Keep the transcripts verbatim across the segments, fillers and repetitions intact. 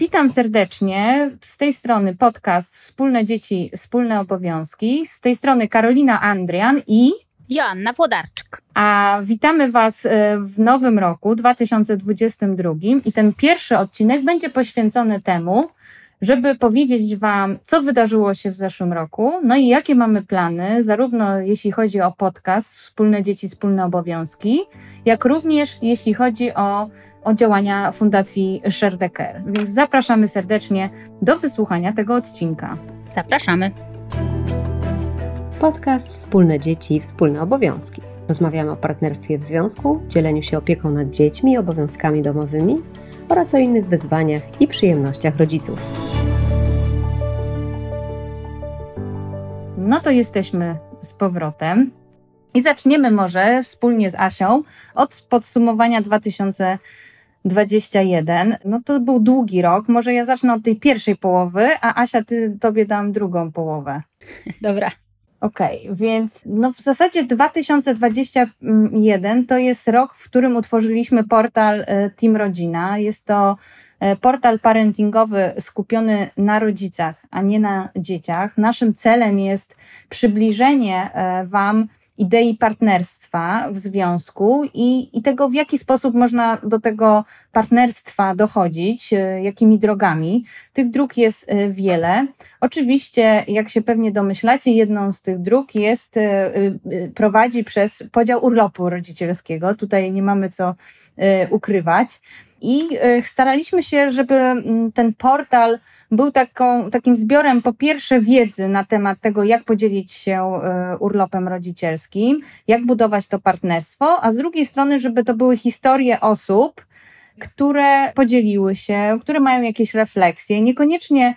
Witam serdecznie. Z tej strony podcast Wspólne Dzieci, Wspólne Obowiązki. Z tej strony Karolina Andrian i Joanna Włodarczyk. A witamy Was w nowym roku dwa tysiące dwudziestym drugim i ten pierwszy odcinek będzie poświęcony temu, żeby powiedzieć Wam, co wydarzyło się w zeszłym roku, no i jakie mamy plany, zarówno jeśli chodzi o podcast Wspólne Dzieci, Wspólne Obowiązki, jak również jeśli chodzi o, o działania Fundacji Share the Care. Więc zapraszamy serdecznie do wysłuchania tego odcinka. Zapraszamy. Podcast Wspólne Dzieci, Wspólne Obowiązki. Rozmawiamy o partnerstwie w związku, dzieleniu się opieką nad dziećmi i obowiązkami domowymi, oraz o innych wyzwaniach i przyjemnościach rodziców. No to jesteśmy z powrotem i zaczniemy może wspólnie z Asią od podsumowania dwa tysiące dwudziestego pierwszego. No to był długi rok, może ja zacznę od tej pierwszej połowy, a Asia, ty, tobie dam drugą połowę. Dobra. Okej, okay, więc no w zasadzie dwa tysiące dwudziesty pierwszy to jest rok, w którym utworzyliśmy portal Team Rodzina. Jest to portal parentingowy skupiony na rodzicach, a nie na dzieciach. Naszym celem jest przybliżenie Wam idei partnerstwa w związku i, i tego, w jaki sposób można do tego partnerstwa dochodzić, jakimi drogami. Tych dróg jest wiele. Oczywiście, jak się pewnie domyślacie, jedną z tych dróg jest, prowadzi przez podział urlopu rodzicielskiego. Tutaj nie mamy co ukrywać. I staraliśmy się, żeby ten portal był taką, takim zbiorem po pierwsze wiedzy na temat tego, jak podzielić się urlopem rodzicielskim, jak budować to partnerstwo, a z drugiej strony, żeby to były historie osób, które podzieliły się, które mają jakieś refleksje, niekoniecznie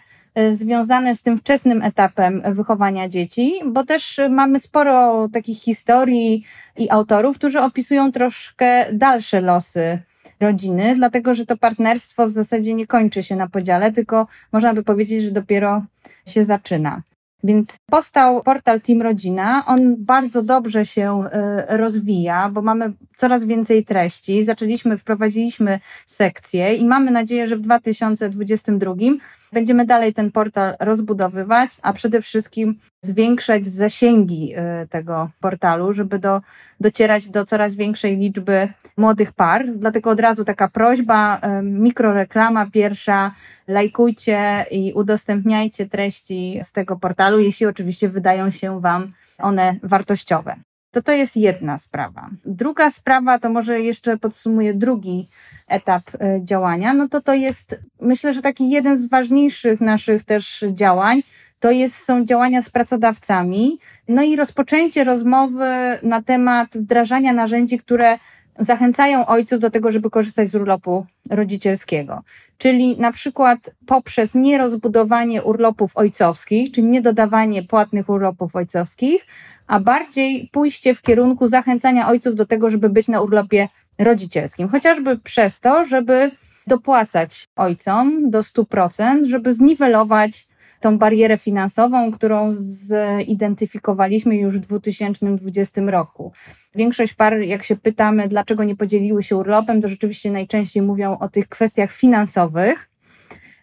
związane z tym wczesnym etapem wychowania dzieci, bo też mamy sporo takich historii i autorów, którzy opisują troszkę dalsze losy rodziny, dlatego że to partnerstwo w zasadzie nie kończy się na podziale, tylko można by powiedzieć, że dopiero się zaczyna. Więc powstał portal Team Rodzina, on bardzo dobrze się rozwija, bo mamy coraz więcej treści, zaczęliśmy, wprowadziliśmy sekcje i mamy nadzieję, że w dwa tysiące dwudziestym drugim będziemy dalej ten portal rozbudowywać, a przede wszystkim zwiększać zasięgi tego portalu, żeby do, docierać do coraz większej liczby młodych par. Dlatego od razu taka prośba, mikroreklama pierwsza, lajkujcie i udostępniajcie treści z tego portalu, jeśli oczywiście wydają się Wam one wartościowe. To to jest jedna sprawa. Druga sprawa, to może jeszcze podsumuję drugi etap działania, no to to jest, myślę, że taki jeden z ważniejszych naszych też działań, to jest, są działania z pracodawcami, no i rozpoczęcie rozmowy na temat wdrażania narzędzi, które zachęcają ojców do tego, żeby korzystać z urlopu rodzicielskiego. Czyli na przykład poprzez nierozbudowanie urlopów ojcowskich, czyli niedodawanie płatnych urlopów ojcowskich, a bardziej pójście w kierunku zachęcania ojców do tego, żeby być na urlopie rodzicielskim. Chociażby przez to, żeby dopłacać ojcom do stu procent, żeby zniwelować tą barierę finansową, którą zidentyfikowaliśmy już w dwa tysiące dwudziestym roku. Większość par, jak się pytamy, dlaczego nie podzieliły się urlopem, to rzeczywiście najczęściej mówią o tych kwestiach finansowych.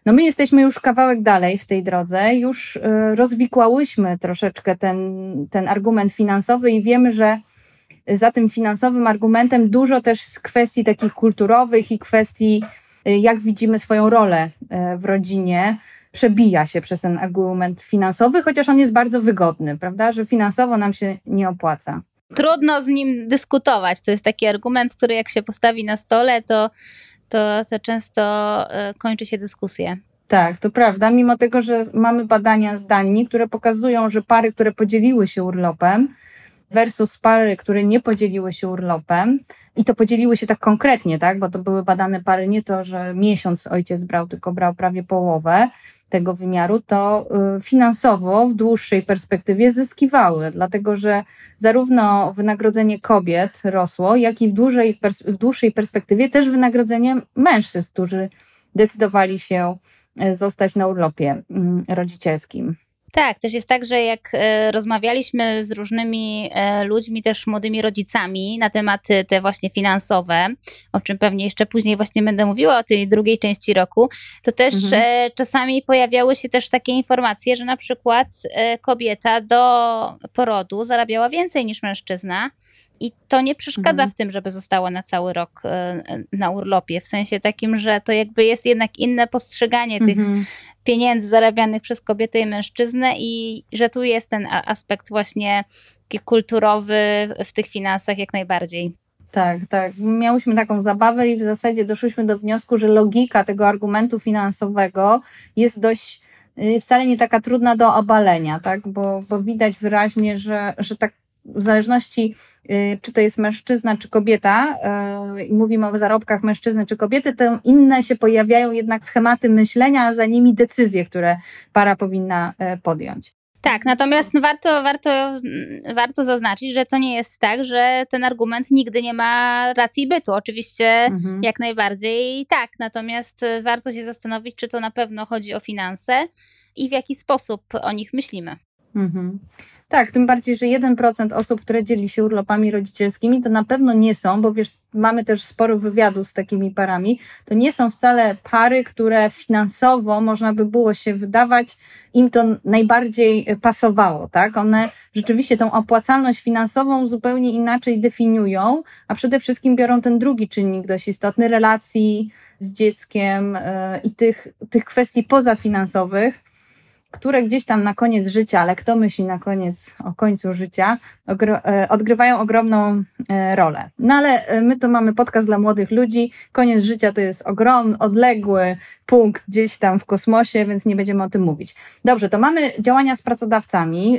No my jesteśmy już kawałek dalej w tej drodze, już rozwikłałyśmy troszeczkę ten, ten argument finansowy i wiemy, że za tym finansowym argumentem dużo też z kwestii takich kulturowych i kwestii, jak widzimy swoją rolę w rodzinie, przebija się przez ten argument finansowy, chociaż on jest bardzo wygodny, prawda, że finansowo nam się nie opłaca. Trudno z nim dyskutować. To jest taki argument, który jak się postawi na stole, to, to, to często kończy się dyskusja. Tak, to prawda, mimo tego, że mamy badania z Danii, które pokazują, że pary, które podzieliły się urlopem versus pary, które nie podzieliły się urlopem, i to podzieliły się tak konkretnie, tak, bo to były badane pary, nie to, że miesiąc ojciec brał, tylko brał prawie połowę tego wymiaru, to finansowo w dłuższej perspektywie zyskiwały, dlatego że zarówno wynagrodzenie kobiet rosło, jak i w dłuższej, w dłuższej perspektywie też wynagrodzenie mężczyzn, którzy decydowali się zostać na urlopie rodzicielskim. tak, też jest tak, że jak rozmawialiśmy z różnymi ludźmi, też młodymi rodzicami na tematy te właśnie finansowe, o czym pewnie jeszcze później właśnie będę mówiła, o tej drugiej części roku, to też mhm. czasami pojawiały się też takie informacje, że na przykład kobieta do porodu zarabiała więcej niż mężczyzna. I to nie przeszkadza mhm. w tym, żeby została na cały rok na urlopie, w sensie takim, że to jakby jest jednak inne postrzeganie mhm. tych pieniędzy zarabianych przez kobietę i mężczyznę i że tu jest ten aspekt właśnie taki kulturowy w tych finansach jak najbardziej. Tak, tak. Miałyśmy taką zabawę i w zasadzie doszłyśmy do wniosku, że logika tego argumentu finansowego jest dość wcale nie taka trudna do obalenia, tak? Bo, bo widać wyraźnie, że, że tak w zależności czy to jest mężczyzna, czy kobieta, i mówimy o zarobkach mężczyzny czy kobiety, to inne się pojawiają jednak schematy myślenia, a za nimi decyzje, które para powinna podjąć. Tak, natomiast warto, warto, warto zaznaczyć, że to nie jest tak, że ten argument nigdy nie ma racji bytu. Oczywiście mhm. jak najbardziej tak, natomiast warto się zastanowić, czy to na pewno chodzi o finanse i w jaki sposób o nich myślimy. Mhm. Tak, tym bardziej, że jeden procent osób, które dzieli się urlopami rodzicielskimi, to na pewno nie są, bo wiesz, mamy też sporo wywiadów z takimi parami, to nie są wcale pary, które finansowo można by było się wydawać, im to najbardziej pasowało, tak? One rzeczywiście tą opłacalność finansową zupełnie inaczej definiują, a przede wszystkim biorą ten drugi czynnik dość istotny, relacji z dzieckiem i tych, tych kwestii pozafinansowych, które gdzieś tam na koniec życia, ale kto myśli na koniec o końcu życia, odgrywają ogromną rolę. No ale my tu mamy podcast dla młodych ludzi, koniec życia to jest ogromny, odległy punkt gdzieś tam w kosmosie, więc nie będziemy o tym mówić. Dobrze, to mamy działania z pracodawcami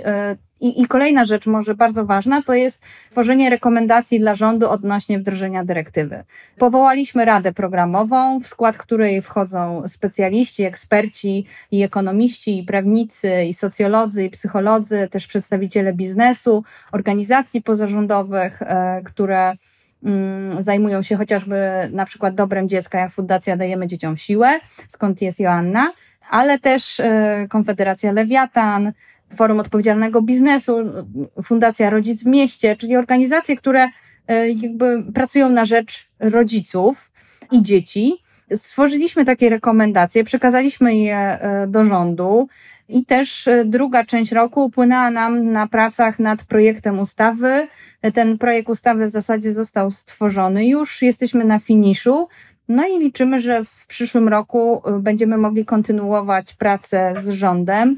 i, i kolejna rzecz może bardzo ważna, to jest tworzenie rekomendacji dla rządu odnośnie wdrożenia dyrektywy. Powołaliśmy Radę Programową, w skład której wchodzą specjaliści, eksperci i ekonomiści, i prawnicy, i socjolodzy, i psycholodzy, też przedstawiciele biznesu, organizacji pozarządowych, które zajmują się chociażby na przykład dobrem dziecka, jak Fundacja Dajemy Dzieciom Siłę, skąd jest Joanna, ale też Konfederacja Lewiatan, Forum Odpowiedzialnego Biznesu, Fundacja Rodzic w Mieście, czyli organizacje, które jakby pracują na rzecz rodziców i dzieci. Stworzyliśmy takie rekomendacje, przekazaliśmy je do rządu i też druga część roku upłynęła nam na pracach nad projektem ustawy. Ten projekt ustawy w zasadzie został stworzony, już jesteśmy na finiszu, no i liczymy, że w przyszłym roku będziemy mogli kontynuować pracę z rządem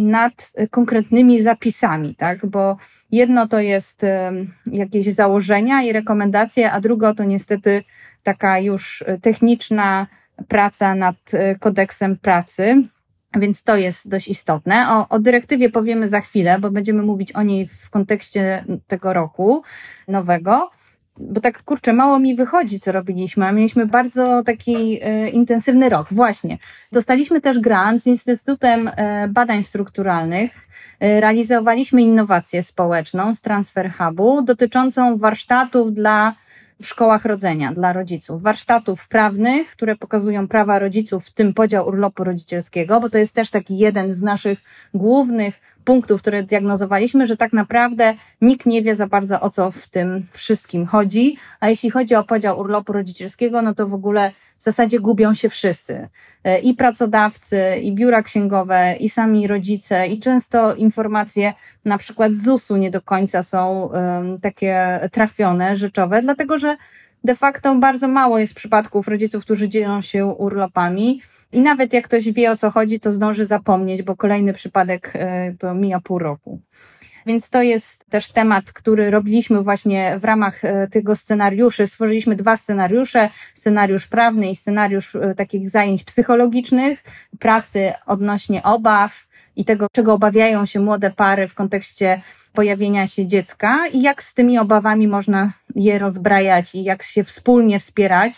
nad konkretnymi zapisami, tak? Bo jedno to jest jakieś założenia i rekomendacje, a drugo to niestety taka już techniczna praca nad kodeksem pracy, więc to jest dość istotne. O, o dyrektywie powiemy za chwilę, bo będziemy mówić o niej w kontekście tego roku nowego. Bo tak, kurczę, mało mi wychodzi, co robiliśmy, a mieliśmy bardzo taki e, intensywny rok. Właśnie. Dostaliśmy też grant z Instytutem e, Badań Strukturalnych. E, realizowaliśmy innowację społeczną z Transfer Hubu dotyczącą warsztatów dla w szkołach rodzenia, dla rodziców. Warsztatów prawnych, które pokazują prawa rodziców, w tym podział urlopu rodzicielskiego, bo to jest też taki jeden z naszych głównych punktów, które diagnozowaliśmy, że tak naprawdę nikt nie wie za bardzo, o co w tym wszystkim chodzi, a jeśli chodzi o podział urlopu rodzicielskiego, no to w ogóle w zasadzie gubią się wszyscy. I pracodawcy, i biura księgowe, i sami rodzice, i często informacje na przykład z zusu nie do końca są um, takie trafione, rzeczowe, dlatego że de facto bardzo mało jest przypadków rodziców, którzy dzielą się urlopami. I nawet jak ktoś wie, o co chodzi, to zdąży zapomnieć, bo kolejny przypadek to mija pół roku. Więc to jest też temat, który robiliśmy właśnie w ramach tego scenariuszy. Stworzyliśmy dwa scenariusze, scenariusz prawny i scenariusz takich zajęć psychologicznych, pracy odnośnie obaw i tego, czego obawiają się młode pary w kontekście pojawienia się dziecka i jak z tymi obawami można je rozbrajać i jak się wspólnie wspierać,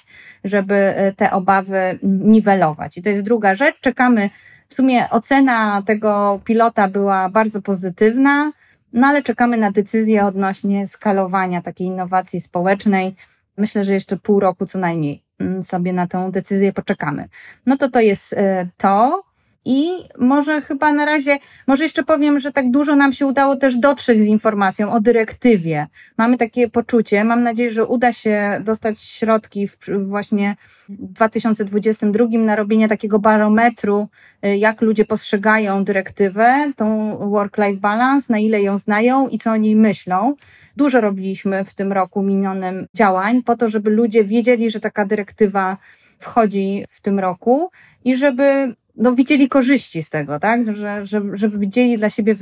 żeby te obawy niwelować. I to jest druga rzecz. Czekamy. W sumie ocena tego pilota była bardzo pozytywna, no ale czekamy na decyzję odnośnie skalowania takiej innowacji społecznej. Myślę, że jeszcze pół roku co najmniej sobie na tą decyzję poczekamy. No to to jest to. I może chyba na razie, może jeszcze powiem, że tak dużo nam się udało też dotrzeć z informacją o dyrektywie. Mamy takie poczucie, mam nadzieję, że uda się dostać środki w, właśnie w dwa tysiące dwudziestym drugim na robienie takiego barometru, jak ludzie postrzegają dyrektywę, tą work-life balance, na ile ją znają i co o niej myślą. Dużo robiliśmy w tym roku minionym działań po to, żeby ludzie wiedzieli, że taka dyrektywa wchodzi w tym roku i żeby no widzieli korzyści z tego, tak? Że, że, żeby widzieli dla siebie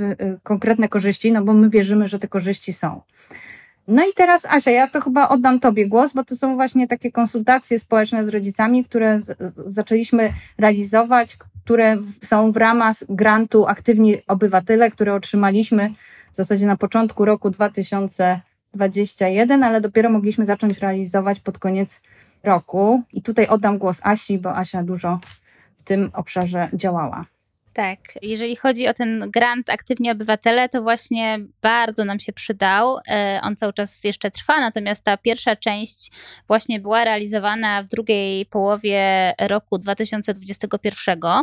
konkretne korzyści, no bo my wierzymy, że te korzyści są. No i teraz Asia, ja to chyba oddam Tobie głos, bo to są właśnie takie konsultacje społeczne z rodzicami, które z, zaczęliśmy realizować, które są w ramach grantu Aktywni Obywatele, które otrzymaliśmy w zasadzie na początku roku dwa tysiące dwudziestego pierwszego, ale dopiero mogliśmy zacząć realizować pod koniec roku. I tutaj oddam głos Asi, bo Asia dużo w tym obszarze działała. Tak, jeżeli chodzi o ten grant Aktywni Obywatele, to właśnie bardzo nam się przydał. On cały czas jeszcze trwa, natomiast ta pierwsza część właśnie była realizowana w drugiej połowie roku dwa tysiące dwudziestego pierwszego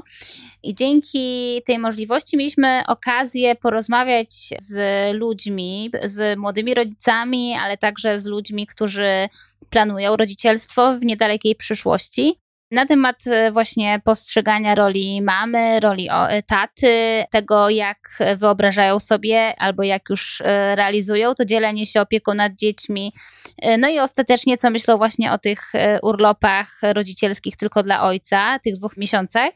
i dzięki tej możliwości mieliśmy okazję porozmawiać z ludźmi, z młodymi rodzicami, ale także z ludźmi, którzy planują rodzicielstwo w niedalekiej przyszłości. Na temat właśnie postrzegania roli mamy, roli taty, tego jak wyobrażają sobie albo jak już realizują to dzielenie się opieką nad dziećmi. No i ostatecznie co myślą właśnie o tych urlopach rodzicielskich tylko dla ojca, tych dwóch miesiącach.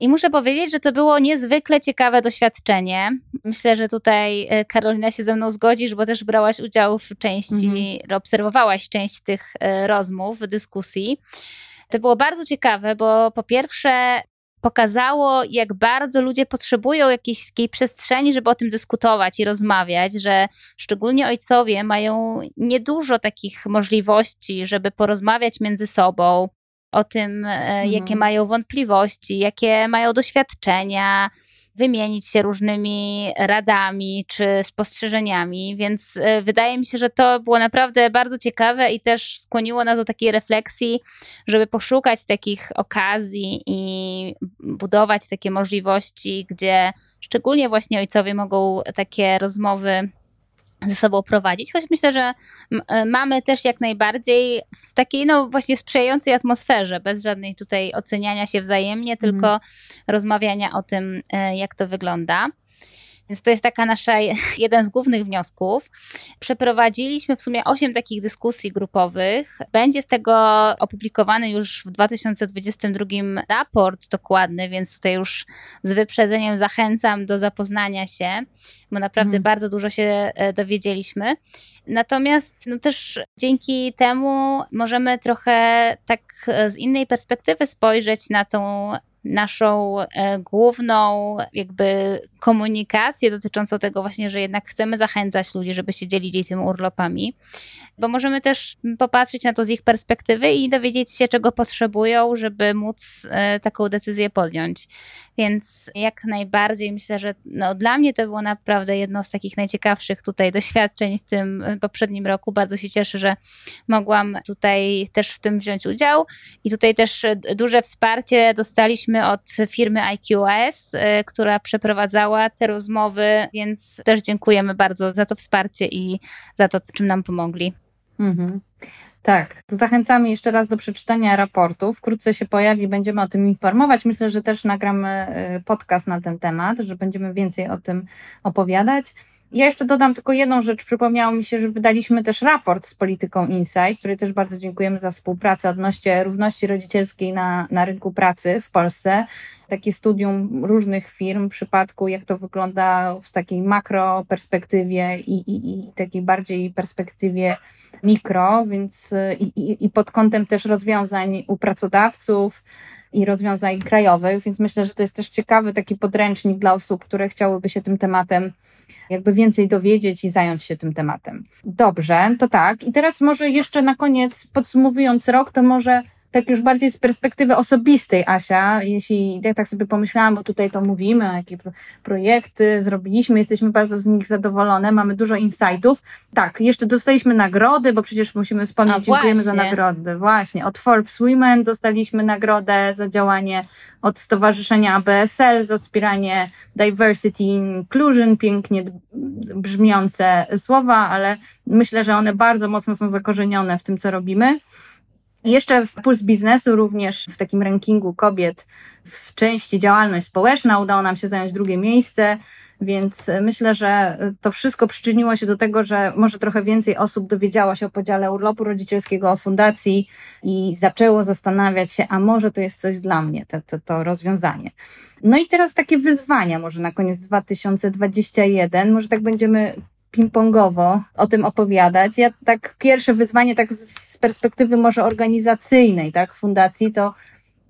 I muszę powiedzieć, że to było niezwykle ciekawe doświadczenie. Myślę, że tutaj Karolina się ze mną zgodzisz, bo też brałaś udział w części, mhm. obserwowałaś część tych rozmów, dyskusji. To było bardzo ciekawe, bo po pierwsze pokazało, jak bardzo ludzie potrzebują jakiejś takiej przestrzeni, żeby o tym dyskutować i rozmawiać, że szczególnie ojcowie mają niedużo takich możliwości, żeby porozmawiać między sobą o tym, mhm. jakie mają wątpliwości, jakie mają doświadczenia, wymienić się różnymi radami czy spostrzeżeniami, więc wydaje mi się, że to było naprawdę bardzo ciekawe i też skłoniło nas do takiej refleksji, żeby poszukać takich okazji i budować takie możliwości, gdzie szczególnie właśnie ojcowie mogą takie rozmowy ze sobą prowadzić, choć myślę, że m- mamy też jak najbardziej w takiej no właśnie sprzyjającej atmosferze, bez żadnej tutaj oceniania się wzajemnie, mm. tylko rozmawiania o tym, jak to wygląda. Więc to jest taka nasza, jeden z głównych wniosków. Przeprowadziliśmy w sumie osiem takich dyskusji grupowych. Będzie z tego opublikowany już w dwa tysiące dwudziestym drugim raport dokładny, więc tutaj już z wyprzedzeniem zachęcam do zapoznania się, bo naprawdę mhm. bardzo dużo się dowiedzieliśmy. Natomiast no też dzięki temu możemy trochę tak z innej perspektywy spojrzeć na tą naszą główną jakby komunikację dotyczącą tego właśnie, że jednak chcemy zachęcać ludzi, żeby się dzielili tymi urlopami, bo możemy też popatrzeć na to z ich perspektywy i dowiedzieć się, czego potrzebują, żeby móc taką decyzję podjąć. Więc jak najbardziej myślę, że no dla mnie to było naprawdę jedno z takich najciekawszych tutaj doświadczeń w tym poprzednim roku. Bardzo się cieszę, że mogłam tutaj też w tym wziąć udział i tutaj też duże wsparcie dostaliśmy od firmy I Q S, która przeprowadzała te rozmowy, więc też dziękujemy bardzo za to wsparcie i za to, czym nam pomogli. Mhm. Tak, zachęcamy jeszcze raz do przeczytania raportu. Wkrótce się pojawi, będziemy o tym informować. Myślę, że też nagramy podcast na ten temat, że będziemy więcej o tym opowiadać. Ja jeszcze dodam tylko jedną rzecz. Przypomniało mi się, że wydaliśmy też raport z Polityką Insight, której też bardzo dziękujemy za współpracę odnośnie równości rodzicielskiej na, na rynku pracy w Polsce. Takie studium różnych firm w przypadku, jak to wygląda w takiej makro perspektywie i, i, i takiej bardziej perspektywie mikro, więc i, i pod kątem też rozwiązań u pracodawców i rozwiązań krajowych, więc myślę, że to jest też ciekawy taki podręcznik dla osób, które chciałyby się tym tematem jakby więcej dowiedzieć i zająć się tym tematem. Dobrze, to tak. I teraz może jeszcze na koniec, podsumowując rok, to może tak już bardziej z perspektywy osobistej, Asia, jeśli ja tak sobie pomyślałam, bo tutaj to mówimy, jakie projekty zrobiliśmy, jesteśmy bardzo z nich zadowolone, mamy dużo insightów. Tak, jeszcze dostaliśmy nagrody, bo przecież musimy wspomnieć, A, dziękujemy właśnie. za nagrody. Właśnie, od Forbes Women dostaliśmy nagrodę za działanie, od Stowarzyszenia A B S L za wspieranie Diversity Inclusion, pięknie brzmiące słowa, ale myślę, że one bardzo mocno są zakorzenione w tym, co robimy. Jeszcze w Puls Biznesu również w takim rankingu kobiet w części działalność społeczna udało nam się zająć drugie miejsce, więc myślę, że to wszystko przyczyniło się do tego, że może trochę więcej osób dowiedziało się o podziale urlopu rodzicielskiego, o fundacji i zaczęło zastanawiać się, a może to jest coś dla mnie, to, to, to rozwiązanie. No i teraz takie wyzwania może na koniec dwa tysiące dwudziestego pierwszego, może tak będziemy ping-pongowo o tym opowiadać. Ja tak pierwsze wyzwanie tak z perspektywy może organizacyjnej, tak, fundacji, to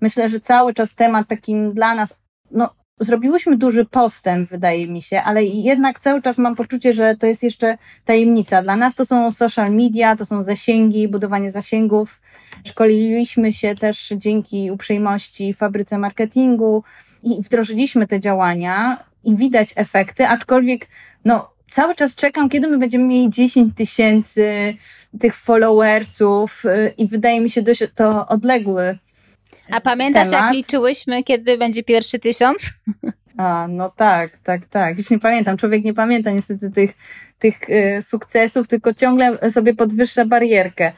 myślę, że cały czas temat takim dla nas, no zrobiłyśmy duży postęp, wydaje mi się, ale jednak cały czas mam poczucie, że to jest jeszcze tajemnica. Dla nas to są social media, to są zasięgi, budowanie zasięgów. Szkoliliśmy się też dzięki uprzejmości fabryce marketingu i wdrożyliśmy te działania i widać efekty, aczkolwiek no cały czas czekam, kiedy my będziemy mieli dziesięć tysięcy tych followersów i wydaje mi się dość to odległy A pamiętasz, temat. Jak liczyłyśmy, kiedy będzie pierwszy tysiąc? A, no tak, tak, tak. Już nie pamiętam. Człowiek nie pamięta niestety tych, tych sukcesów, tylko ciągle sobie podwyższa barierkę.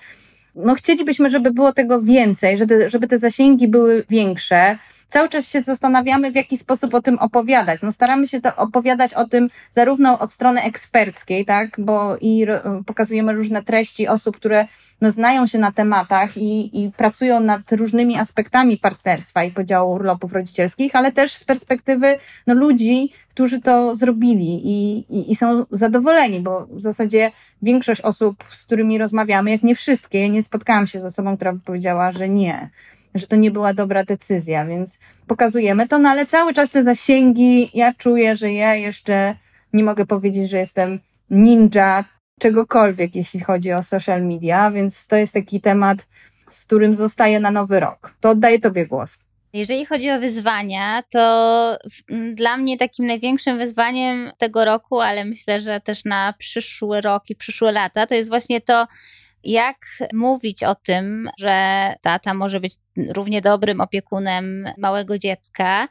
No chcielibyśmy, żeby było tego więcej, żeby, żeby te zasięgi były większe. Cały czas się zastanawiamy, w jaki sposób o tym opowiadać. No staramy się to opowiadać o tym zarówno od strony eksperckiej, tak, bo i pokazujemy różne treści osób, które no, znają się na tematach i, i pracują nad różnymi aspektami partnerstwa i podziału urlopów rodzicielskich, ale też z perspektywy no, ludzi, którzy to zrobili i, i, i są zadowoleni, bo w zasadzie większość osób, z którymi rozmawiamy, jak nie wszystkie, ja nie spotkałam się z osobą, która by powiedziała, że nie. że to nie była dobra decyzja, więc pokazujemy to, no ale cały czas te zasięgi, ja czuję, że ja jeszcze nie mogę powiedzieć, że jestem ninja czegokolwiek, jeśli chodzi o social media, więc to jest taki temat, z którym zostaję na nowy rok. To oddaję Tobie głos. Jeżeli chodzi o wyzwania, to dla mnie takim największym wyzwaniem tego roku, ale myślę, że też na przyszły rok i przyszłe lata, to jest właśnie to, jak mówić o tym, że tata może być równie dobrym opiekunem małego dziecka,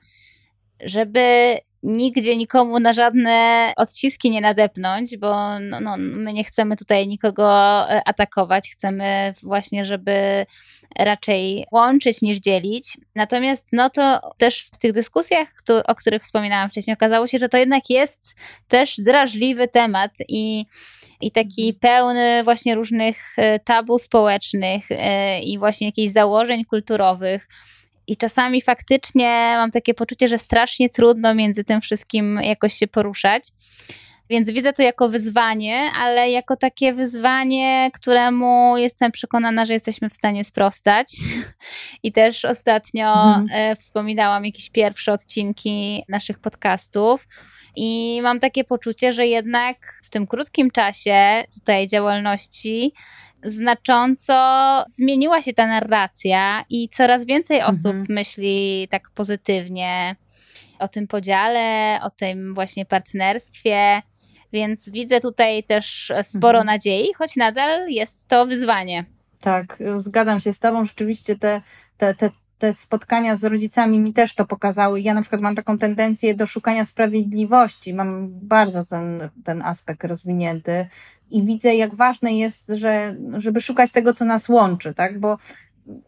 żeby nigdzie nikomu na żadne odciski nie nadepnąć, bo no, no, my nie chcemy tutaj nikogo atakować, chcemy właśnie, żeby raczej łączyć niż dzielić. Natomiast no to też w tych dyskusjach, o których wspominałam wcześniej, okazało się, że to jednak jest też drażliwy temat i I taki pełny właśnie różnych tabu społecznych i właśnie jakichś założeń kulturowych. I czasami faktycznie mam takie poczucie, że strasznie trudno między tym wszystkim jakoś się poruszać. Więc widzę to jako wyzwanie, ale jako takie wyzwanie, któremu jestem przekonana, że jesteśmy w stanie sprostać. I też ostatnio mm. wspominałam jakieś pierwsze odcinki naszych podcastów. I mam takie poczucie, że jednak w tym krótkim czasie tutaj działalności znacząco zmieniła się ta narracja i coraz więcej osób mhm. myśli tak pozytywnie o tym podziale, o tym właśnie partnerstwie, więc widzę tutaj też sporo mhm. nadziei, choć nadal jest to wyzwanie. Tak, zgadzam się z Tobą, rzeczywiście te, te, te Te spotkania z rodzicami mi też to pokazały. Ja na przykład mam taką tendencję do szukania sprawiedliwości. Mam bardzo ten, ten aspekt rozwinięty i widzę, jak ważne jest, że, żeby szukać tego, co nas łączy, tak? Bo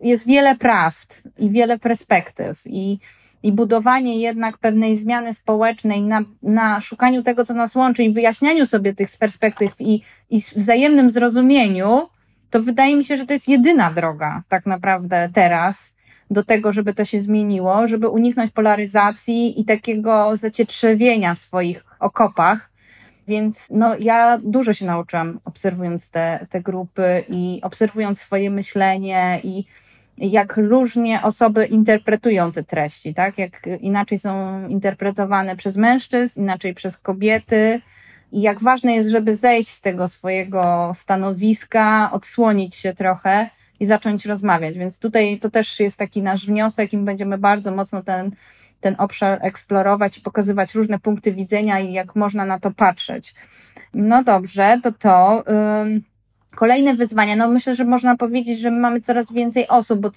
jest wiele prawd i wiele perspektyw i, i budowanie jednak pewnej zmiany społecznej na, na szukaniu tego, co nas łączy i wyjaśnianiu sobie tych perspektyw i, i wzajemnym zrozumieniu, to wydaje mi się, że to jest jedyna droga tak naprawdę teraz, do tego, żeby to się zmieniło, żeby uniknąć polaryzacji i takiego zacietrzewienia w swoich okopach. Więc no, ja dużo się nauczyłam obserwując te, te grupy i obserwując swoje myślenie i jak różnie osoby interpretują te treści, tak? Jak inaczej są interpretowane przez mężczyzn, inaczej przez kobiety. I jak ważne jest, żeby zejść z tego swojego stanowiska, odsłonić się trochę i zacząć rozmawiać. Więc tutaj to też jest taki nasz wniosek i będziemy bardzo mocno ten, ten obszar eksplorować i pokazywać różne punkty widzenia i jak można na to patrzeć. No dobrze, to to... Yy. Kolejne wyzwania, no myślę, że można powiedzieć, że my mamy coraz więcej osób, bo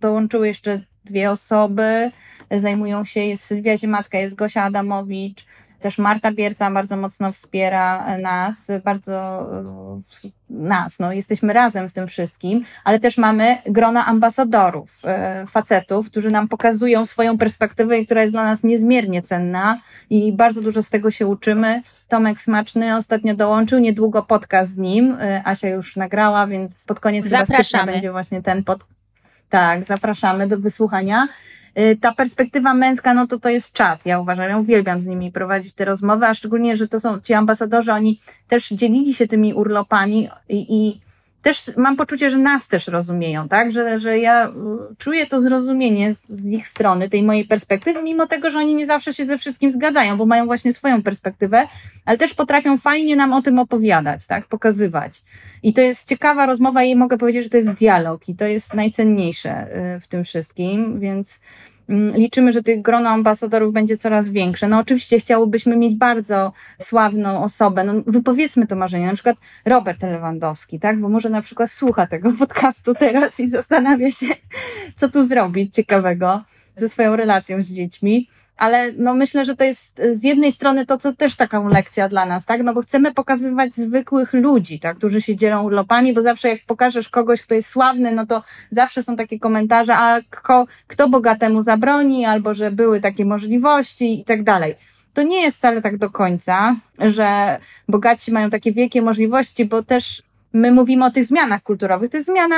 dołączyły jeszcze dwie osoby, zajmują się, jest Sylwia Ziemacka, jest Gosia Adamowicz, też Marta Bierca bardzo mocno wspiera nas, bardzo nas, no jesteśmy razem w tym wszystkim, ale też mamy grona ambasadorów, facetów, którzy nam pokazują swoją perspektywę, która jest dla nas niezmiernie cenna i bardzo dużo z tego się uczymy. Tomek Smaczny ostatnio dołączył, niedługo podcast z nim, Asia już nagrała, więc pod koniec stycznia będzie właśnie ten pod... Tak, zapraszamy do wysłuchania. Ta perspektywa męska, no to to jest czat, ja uważam, ja uwielbiam z nimi prowadzić te rozmowy, a szczególnie, że to są ci ambasadorzy, oni też dzielili się tymi urlopami i, i też mam poczucie, że nas też rozumieją, tak, że, że ja czuję to zrozumienie z, z ich strony, tej mojej perspektywy, mimo tego, że oni nie zawsze się ze wszystkim zgadzają, bo mają właśnie swoją perspektywę, ale też potrafią fajnie nam o tym opowiadać, tak, pokazywać. I to jest ciekawa rozmowa i mogę powiedzieć, że to jest dialog i to jest najcenniejsze w tym wszystkim, więc liczymy, że tych grono ambasadorów będzie coraz większe. No oczywiście chciałobyśmy mieć bardzo sławną osobę. No wypowiedzmy to marzenie, na przykład Robert Lewandowski, tak? Bo może na przykład słucha tego podcastu teraz i zastanawia się, co tu zrobić ciekawego ze swoją relacją z dziećmi. Ale no myślę, że to jest z jednej strony to, co też taką lekcja dla nas, tak? No bo chcemy pokazywać zwykłych ludzi, tak? Którzy się dzielą urlopami, bo zawsze jak pokażesz kogoś, kto jest sławny, no to zawsze są takie komentarze, a kto, kto bogatemu zabroni, albo że były takie możliwości i tak dalej. To nie jest wcale tak do końca, że bogaci mają takie wielkie możliwości, bo też my mówimy o tych zmianach kulturowych. To jest zmiana,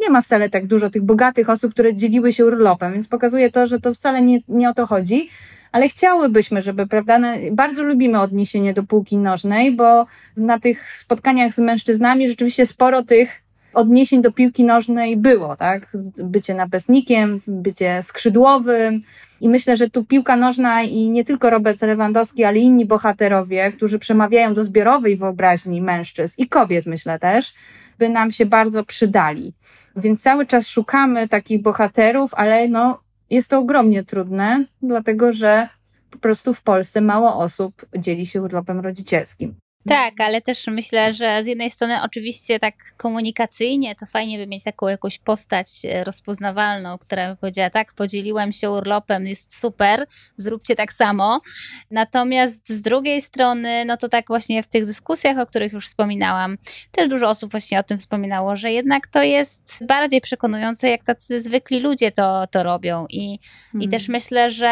nie ma wcale tak dużo tych bogatych osób, które dzieliły się urlopem, więc pokazuje to, że to wcale nie, nie o to chodzi, ale chciałybyśmy, żeby, prawda, no, bardzo lubimy odniesienie do piłki nożnej, bo na tych spotkaniach z mężczyznami rzeczywiście sporo tych odniesień do piłki nożnej było, tak? Bycie napastnikiem, bycie skrzydłowym i myślę, że tu piłka nożna i nie tylko Robert Lewandowski, ale inni bohaterowie, którzy przemawiają do zbiorowej wyobraźni mężczyzn i kobiet, myślę też, by nam się bardzo przydali. Więc cały czas szukamy takich bohaterów, ale no, jest to ogromnie trudne, dlatego że po prostu w Polsce mało osób dzieli się urlopem rodzicielskim. Tak, ale też myślę, że z jednej strony oczywiście tak komunikacyjnie to fajnie by mieć taką jakąś postać rozpoznawalną, która by powiedziała tak, podzieliłem się urlopem, jest super, zróbcie tak samo. Natomiast z drugiej strony, no to tak właśnie w tych dyskusjach, o których już wspominałam, też dużo osób właśnie o tym wspominało, że jednak to jest bardziej przekonujące, jak tacy zwykli ludzie to, to robią. I, hmm. i też myślę, że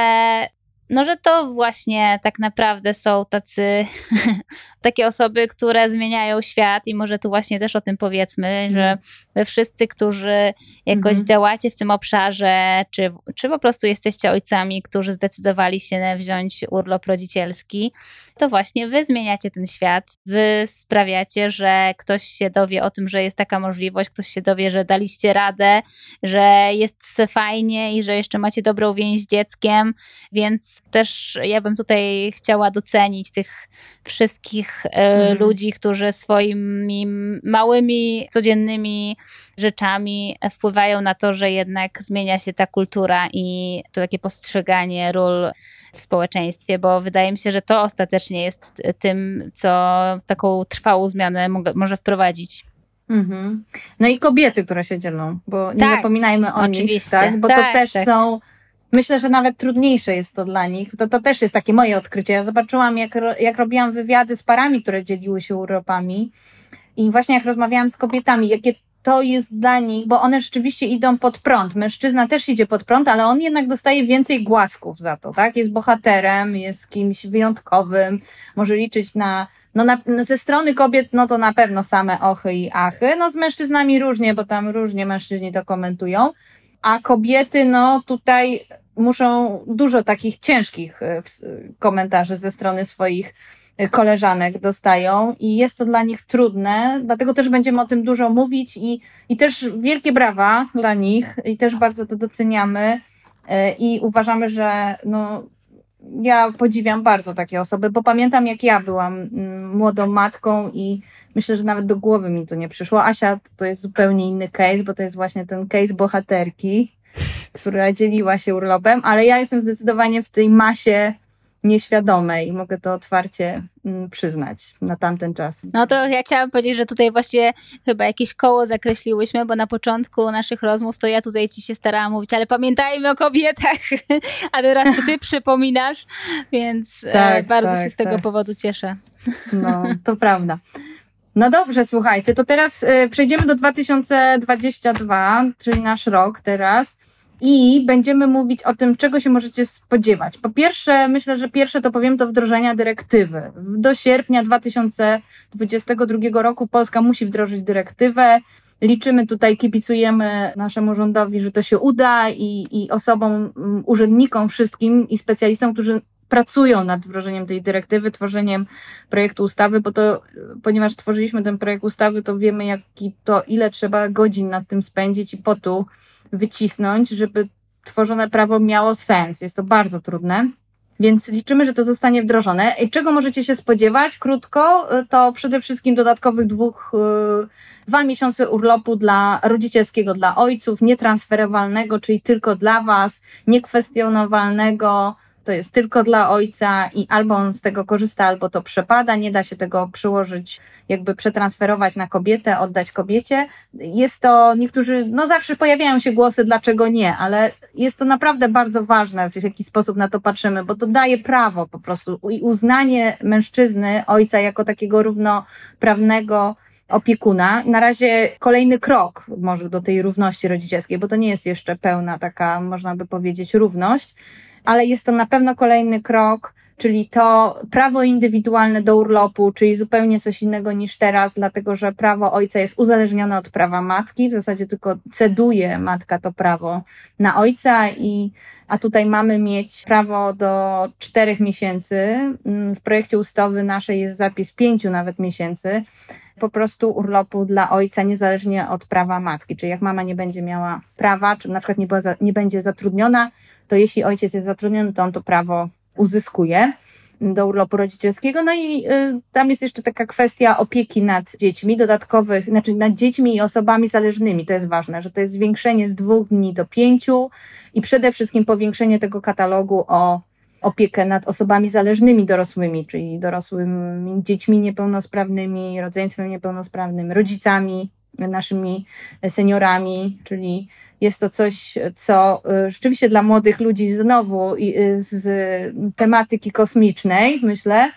No, że to właśnie tak naprawdę są tacy, takie osoby, które zmieniają świat i może tu właśnie też o tym powiedzmy, mm. że wy wszyscy, którzy jakoś mm. działacie w tym obszarze, czy, czy po prostu jesteście ojcami, którzy zdecydowali się wziąć urlop rodzicielski, to właśnie wy zmieniacie ten świat, wy sprawiacie, że ktoś się dowie o tym, że jest taka możliwość, ktoś się dowie, że daliście radę, że jest fajnie i że jeszcze macie dobrą więź z dzieckiem, więc też ja bym tutaj chciała docenić tych wszystkich mm. ludzi, którzy swoimi małymi, codziennymi rzeczami wpływają na to, że jednak zmienia się ta kultura i to takie postrzeganie ról w społeczeństwie, bo wydaje mi się, że to ostatecznie jest tym, co taką trwałą zmianę może wprowadzić. Mm-hmm. No i kobiety, które się dzielą, bo nie tak, zapominajmy o oczywiście. nich, tak? Bo tak, to też tak. są... Myślę, że nawet trudniejsze jest to dla nich. To, to też jest takie moje odkrycie. Ja zobaczyłam, jak, jak robiłam wywiady z parami, które dzieliły się urlopami i właśnie jak rozmawiałam z kobietami, jakie to jest dla nich, bo one rzeczywiście idą pod prąd. Mężczyzna też idzie pod prąd, ale on jednak dostaje więcej głasków za to, tak? Jest bohaterem, jest kimś wyjątkowym, może liczyć na... No na, ze strony kobiet, no to na pewno same ochy i achy. No z mężczyznami różnie, bo tam różnie mężczyźni to komentują. A kobiety, no tutaj... muszą dużo takich ciężkich komentarzy ze strony swoich koleżanek dostają i jest to dla nich trudne, dlatego też będziemy o tym dużo mówić i, i też wielkie brawa dla nich i też bardzo to doceniamy i uważamy, że no ja podziwiam bardzo takie osoby, bo pamiętam jak ja byłam młodą matką i myślę, że nawet do głowy mi to nie przyszło. Asia to jest zupełnie inny case, bo to jest właśnie ten case bohaterki, która dzieliła się urlopem, ale ja jestem zdecydowanie w tej masie nieświadomej i mogę to otwarcie przyznać na tamten czas. No to ja chciałam powiedzieć, że tutaj właśnie chyba jakieś koło zakreśliłyśmy, bo na początku naszych rozmów to ja tutaj ci się starałam mówić, ale pamiętajmy o kobietach, a teraz to ty przypominasz, więc tak, bardzo tak, się z tego tak. powodu cieszę. No, to prawda. No dobrze, słuchajcie, to teraz przejdziemy do dwa tysiące dwudziestego drugiego, czyli nasz rok teraz. I będziemy mówić o tym, czego się możecie spodziewać. Po pierwsze, myślę, że pierwsze to powiem to wdrożenia dyrektywy. Do sierpnia dwa tysiące dwudziestego drugiego roku Polska musi wdrożyć dyrektywę. Liczymy tutaj, kibicujemy naszemu rządowi, że to się uda i, i osobom, urzędnikom wszystkim i specjalistom, którzy pracują nad wdrożeniem tej dyrektywy, tworzeniem projektu ustawy, bo to, ponieważ tworzyliśmy ten projekt ustawy, to wiemy, jaki to, ile trzeba godzin nad tym spędzić i potu wycisnąć, żeby tworzone prawo miało sens. Jest to bardzo trudne, więc liczymy, że to zostanie wdrożone. I czego możecie się spodziewać? Krótko, to przede wszystkim dodatkowych dwóch, dwa miesiące urlopu dla rodzicielskiego, dla ojców, nietransferowalnego, czyli tylko dla was, niekwestionowalnego, to jest tylko dla ojca i albo on z tego korzysta, albo to przepada, nie da się tego przyłożyć, jakby przetransferować na kobietę, oddać kobiecie. Jest to, niektórzy, no zawsze pojawiają się głosy, dlaczego nie, ale jest to naprawdę bardzo ważne, w jaki sposób na to patrzymy, bo to daje prawo po prostu i uznanie mężczyzny, ojca jako takiego równoprawnego opiekuna. Na razie kolejny krok może do tej równości rodzicielskiej, bo to nie jest jeszcze pełna taka, można by powiedzieć, równość. Ale jest to na pewno kolejny krok, czyli to prawo indywidualne do urlopu, czyli zupełnie coś innego niż teraz, dlatego że prawo ojca jest uzależnione od prawa matki, w zasadzie tylko ceduje matka to prawo na ojca, i, a tutaj mamy mieć prawo do czterech miesięcy, w projekcie ustawy naszej jest zapis pięciu nawet miesięcy, po prostu urlopu dla ojca niezależnie od prawa matki. Czyli jak mama nie będzie miała prawa, czy na przykład nie, była za, nie będzie zatrudniona, to jeśli ojciec jest zatrudniony, to on to prawo uzyskuje do urlopu rodzicielskiego. No i y, tam jest jeszcze taka kwestia opieki nad dziećmi, dodatkowych, znaczy nad dziećmi i osobami zależnymi. To jest ważne, że to jest zwiększenie z dwóch dni do pięciu i przede wszystkim powiększenie tego katalogu o opiekę nad osobami zależnymi dorosłymi, czyli dorosłymi dziećmi niepełnosprawnymi, rodzeństwem niepełnosprawnym, rodzicami, naszymi seniorami, czyli jest to coś, co rzeczywiście dla młodych ludzi znowu z tematyki kosmicznej, myślę,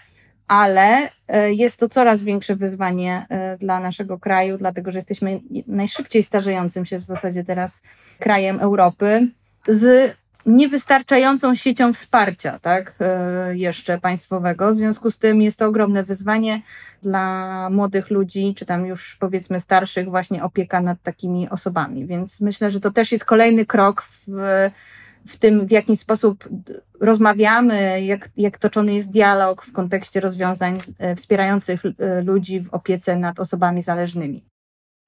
ale jest to coraz większe wyzwanie dla naszego kraju, dlatego że jesteśmy najszybciej starzejącym się w zasadzie teraz krajem Europy, z niewystarczającą siecią wsparcia, tak, jeszcze państwowego. W związku z tym jest to ogromne wyzwanie dla młodych ludzi, czy tam już powiedzmy starszych, właśnie opieka nad takimi osobami. Więc myślę, że to też jest kolejny krok w, w tym, w jaki sposób rozmawiamy, jak, jak toczony jest dialog w kontekście rozwiązań wspierających ludzi w opiece nad osobami zależnymi.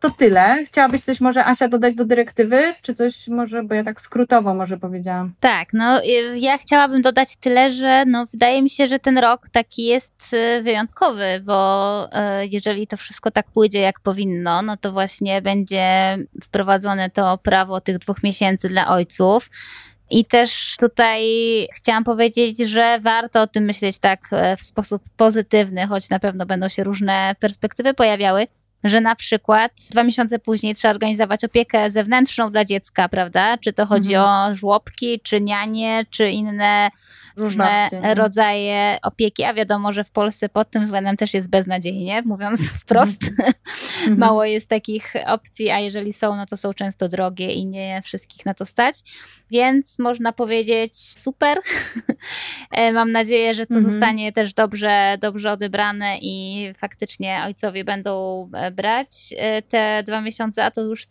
To tyle. Chciałabyś coś może, Asia, dodać do dyrektywy? Czy coś może, bo ja tak skrótowo może powiedziałam. Tak, no ja chciałabym dodać tyle, że no, wydaje mi się, że ten rok taki jest wyjątkowy, bo jeżeli to wszystko tak pójdzie jak powinno, no to właśnie będzie wprowadzone to prawo tych dwóch miesięcy dla ojców. I też tutaj chciałam powiedzieć, że warto o tym myśleć tak w sposób pozytywny, choć na pewno będą się różne perspektywy pojawiały. Że na przykład dwa miesiące później trzeba organizować opiekę zewnętrzną dla dziecka, prawda? Czy to chodzi mhm. o żłobki, czy nianie, czy inne różne Babcie, rodzaje opieki, a wiadomo, że w Polsce pod tym względem też jest beznadziejnie, mówiąc wprost. Mhm. Mało jest takich opcji, a jeżeli są, no to są często drogie i nie wszystkich na to stać, więc można powiedzieć super. Mam nadzieję, że to mhm. zostanie też dobrze, dobrze odebrane i faktycznie ojcowie będą brać te dwa miesiące, a to już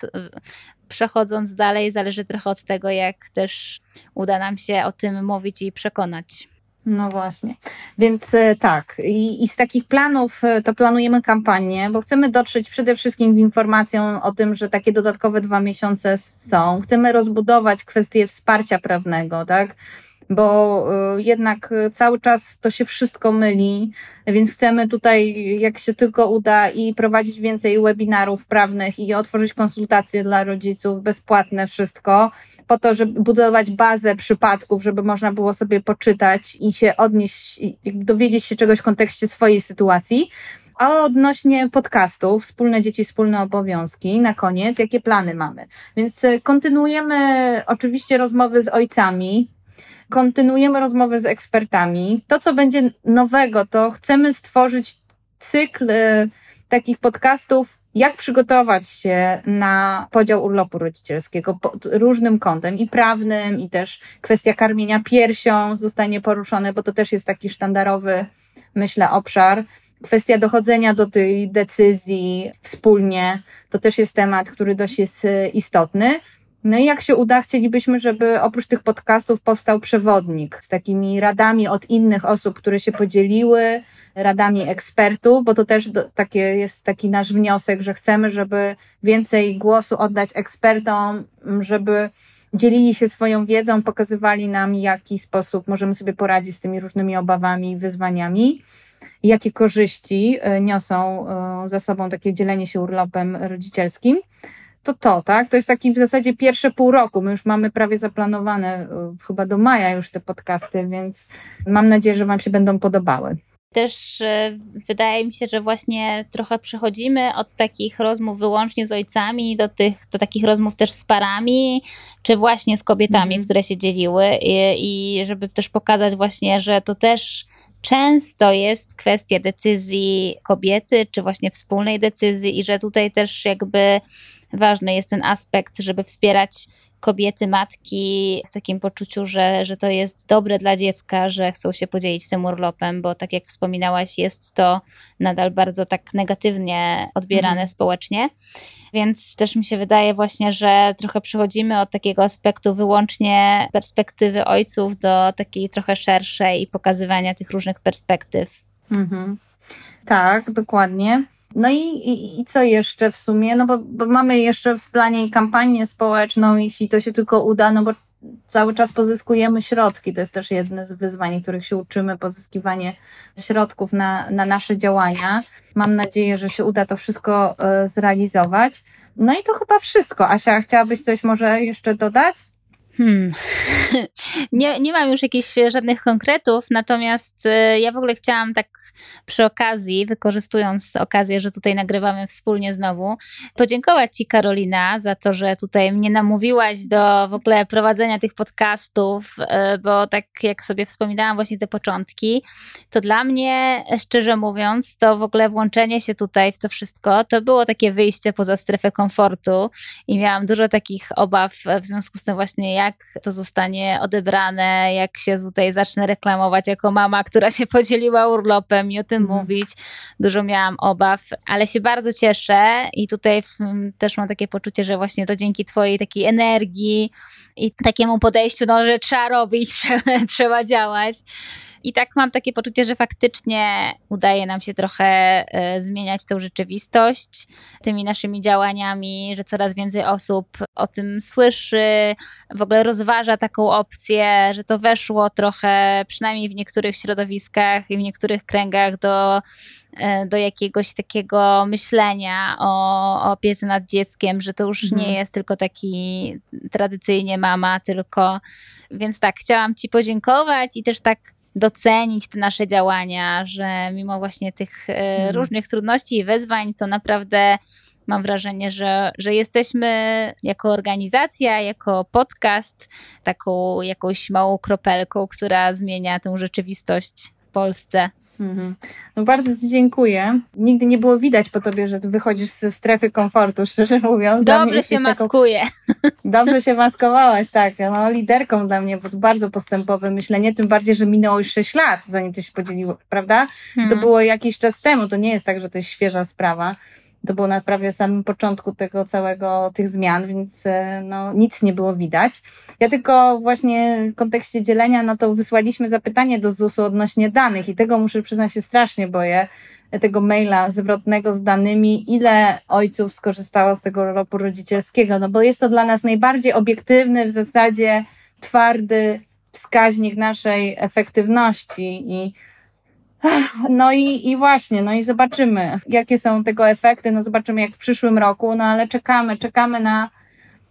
przechodząc dalej zależy trochę od tego, jak też uda nam się o tym mówić i przekonać. No właśnie, więc tak. I, i z takich planów to planujemy kampanię, bo chcemy dotrzeć przede wszystkim w informacją o tym, że takie dodatkowe dwa miesiące są. Chcemy rozbudować kwestie wsparcia prawnego, tak? bo jednak cały czas to się wszystko myli, więc chcemy tutaj, jak się tylko uda, i prowadzić więcej webinarów prawnych i otworzyć konsultacje dla rodziców, bezpłatne wszystko, po to, żeby budować bazę przypadków, żeby można było sobie poczytać i się odnieść, i dowiedzieć się czegoś w kontekście swojej sytuacji. A odnośnie podcastów, Wspólne Dzieci, Wspólne Obowiązki, na koniec, jakie plany mamy? Więc kontynuujemy oczywiście rozmowy z ojcami, kontynuujemy rozmowy z ekspertami. To, co będzie nowego, to chcemy stworzyć cykl y, takich podcastów, jak przygotować się na podział urlopu rodzicielskiego pod różnym kątem, i prawnym, i też kwestia karmienia piersią zostanie poruszone, bo to też jest taki sztandarowy, myślę, obszar. Kwestia dochodzenia do tej decyzji wspólnie, to też jest temat, który dość jest istotny. No i jak się uda, chcielibyśmy, żeby oprócz tych podcastów powstał przewodnik z takimi radami od innych osób, które się podzieliły, radami ekspertów, bo to też do, takie jest taki nasz wniosek, że chcemy, żeby więcej głosu oddać ekspertom, żeby dzielili się swoją wiedzą, pokazywali nam, w jaki sposób możemy sobie poradzić z tymi różnymi obawami i wyzwaniami. Jakie korzyści niosą za sobą takie dzielenie się urlopem rodzicielskim, to to, tak? To jest taki w zasadzie pierwsze pół roku. My już mamy prawie zaplanowane chyba do maja już te podcasty, więc mam nadzieję, że Wam się będą podobały. Też wydaje mi się, że właśnie trochę przechodzimy od takich rozmów wyłącznie z ojcami do tych, do takich rozmów też z parami, czy właśnie z kobietami, mm. które się dzieliły i, i żeby też pokazać właśnie, że to też często jest kwestia decyzji kobiety, czy właśnie wspólnej decyzji, i że tutaj też jakby ważny jest ten aspekt, żeby wspierać kobiety, matki w takim poczuciu, że, że to jest dobre dla dziecka, że chcą się podzielić tym urlopem, bo tak jak wspominałaś, jest to nadal bardzo tak negatywnie odbierane mm. społecznie, więc też mi się wydaje właśnie, że trochę przechodzimy od takiego aspektu wyłącznie perspektywy ojców do takiej trochę szerszej i pokazywania tych różnych perspektyw. Mm-hmm. Tak, dokładnie. No i, i, i co jeszcze w sumie? No bo, bo mamy jeszcze w planie kampanię społeczną, jeśli to się tylko uda, no bo cały czas pozyskujemy środki. To jest też jedne z wyzwań, których się uczymy, pozyskiwanie środków na, na nasze działania. Mam nadzieję, że się uda to wszystko y, zrealizować. No i to chyba wszystko. Asia, chciałabyś coś może jeszcze dodać? Hmm. Nie, nie mam już jakichś żadnych konkretów, natomiast ja w ogóle chciałam tak przy okazji, wykorzystując okazję, że tutaj nagrywamy wspólnie znowu, podziękować Ci, Karolina, za to, że tutaj mnie namówiłaś do w ogóle prowadzenia tych podcastów, bo tak jak sobie wspominałam właśnie te początki, to dla mnie, szczerze mówiąc, to w ogóle włączenie się tutaj w to wszystko, to było takie wyjście poza strefę komfortu i miałam dużo takich obaw w związku z tym właśnie, jak jak to zostanie odebrane, jak się tutaj zacznę reklamować jako mama, która się podzieliła urlopem i o tym mm. mówić. Dużo miałam obaw, ale się bardzo cieszę i tutaj też mam takie poczucie, że właśnie to dzięki Twojej takiej energii i takiemu podejściu, no, że trzeba robić, trzeba, trzeba działać. I tak mam takie poczucie, że faktycznie udaje nam się trochę zmieniać tą rzeczywistość tymi naszymi działaniami, że coraz więcej osób o tym słyszy, w ogóle rozważa taką opcję, że to weszło trochę, przynajmniej w niektórych środowiskach i w niektórych kręgach do, do jakiegoś takiego myślenia o, o opiece nad dzieckiem, że to już mhm. nie jest tylko taki tradycyjnie mama, tylko... Więc tak, chciałam Ci podziękować i też tak docenić te nasze działania, że mimo właśnie tych mm. różnych trudności i wyzwań, to naprawdę mam wrażenie, że, że jesteśmy jako organizacja, jako podcast taką jakąś małą kropelką, która zmienia tę rzeczywistość w Polsce. Mm-hmm. No bardzo Ci dziękuję. Nigdy nie było widać po Tobie, że Ty wychodzisz ze strefy komfortu, szczerze mówiąc. Dobrze się maskuję. Taką... Dobrze się maskowałaś, tak. No, liderką dla mnie, bardzo postępowe myślenie, tym bardziej, że minęło już sześć lat, zanim Ty się podzieliło, prawda? Hmm. To było jakiś czas temu, to nie jest tak, że to jest świeża sprawa. To było na prawie samym początku tego całego, tych zmian, więc no, nic nie było widać. Ja tylko właśnie w kontekście dzielenia, no to wysłaliśmy zapytanie do zusu odnośnie danych i tego muszę przyznać się strasznie boję, tego maila zwrotnego z danymi, ile ojców skorzystało z tego urlopu rodzicielskiego, no bo jest to dla nas najbardziej obiektywny w zasadzie twardy wskaźnik naszej efektywności i no i, i właśnie, no i zobaczymy, jakie są tego efekty, no zobaczymy jak w przyszłym roku, no ale czekamy, czekamy na,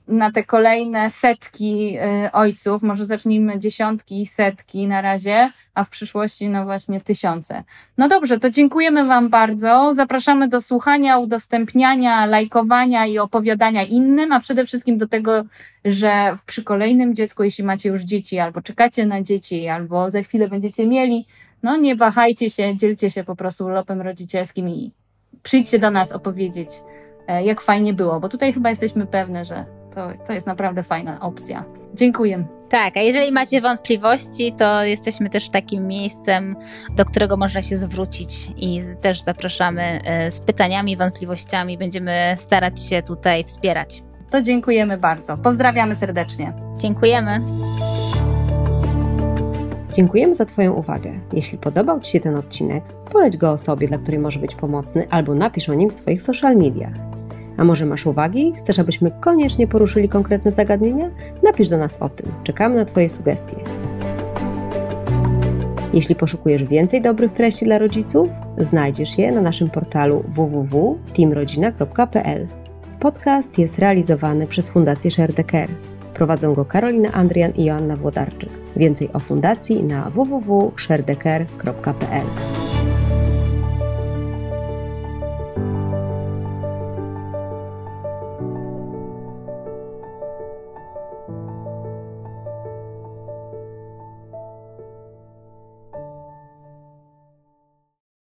na te kolejne setki ojców, może zacznijmy dziesiątki i setki na razie, a w przyszłości no właśnie tysiące. No dobrze, to dziękujemy Wam bardzo, zapraszamy do słuchania, udostępniania, lajkowania i opowiadania innym, a przede wszystkim do tego, że przy kolejnym dziecku, jeśli macie już dzieci, albo czekacie na dzieci, albo za chwilę będziecie mieli, no nie wahajcie się, dzielcie się po prostu urlopem rodzicielskim i przyjdźcie do nas opowiedzieć, jak fajnie było, bo tutaj chyba jesteśmy pewne, że to, to jest naprawdę fajna opcja. Dziękuję. Tak, a jeżeli macie wątpliwości, to jesteśmy też takim miejscem, do którego można się zwrócić i też zapraszamy z pytaniami, wątpliwościami. Będziemy starać się tutaj wspierać. To dziękujemy bardzo. Pozdrawiamy serdecznie. Dziękujemy. Dziękujemy za Twoją uwagę. Jeśli podobał Ci się ten odcinek, poleć go osobie, dla której może być pomocny, albo napisz o nim w swoich social mediach. A może masz uwagi? Chcesz, abyśmy koniecznie poruszyli konkretne zagadnienia? Napisz do nas o tym. Czekamy na Twoje sugestie. Jeśli poszukujesz więcej dobrych treści dla rodziców, znajdziesz je na naszym portalu w w w kropka team rodzina kropka p l. Podcast jest realizowany przez Fundację Share the Care. Prowadzą go Karolina Andrian i Joanna Włodarczyk. Więcej o fundacji na w w w kropka share the care kropka p l.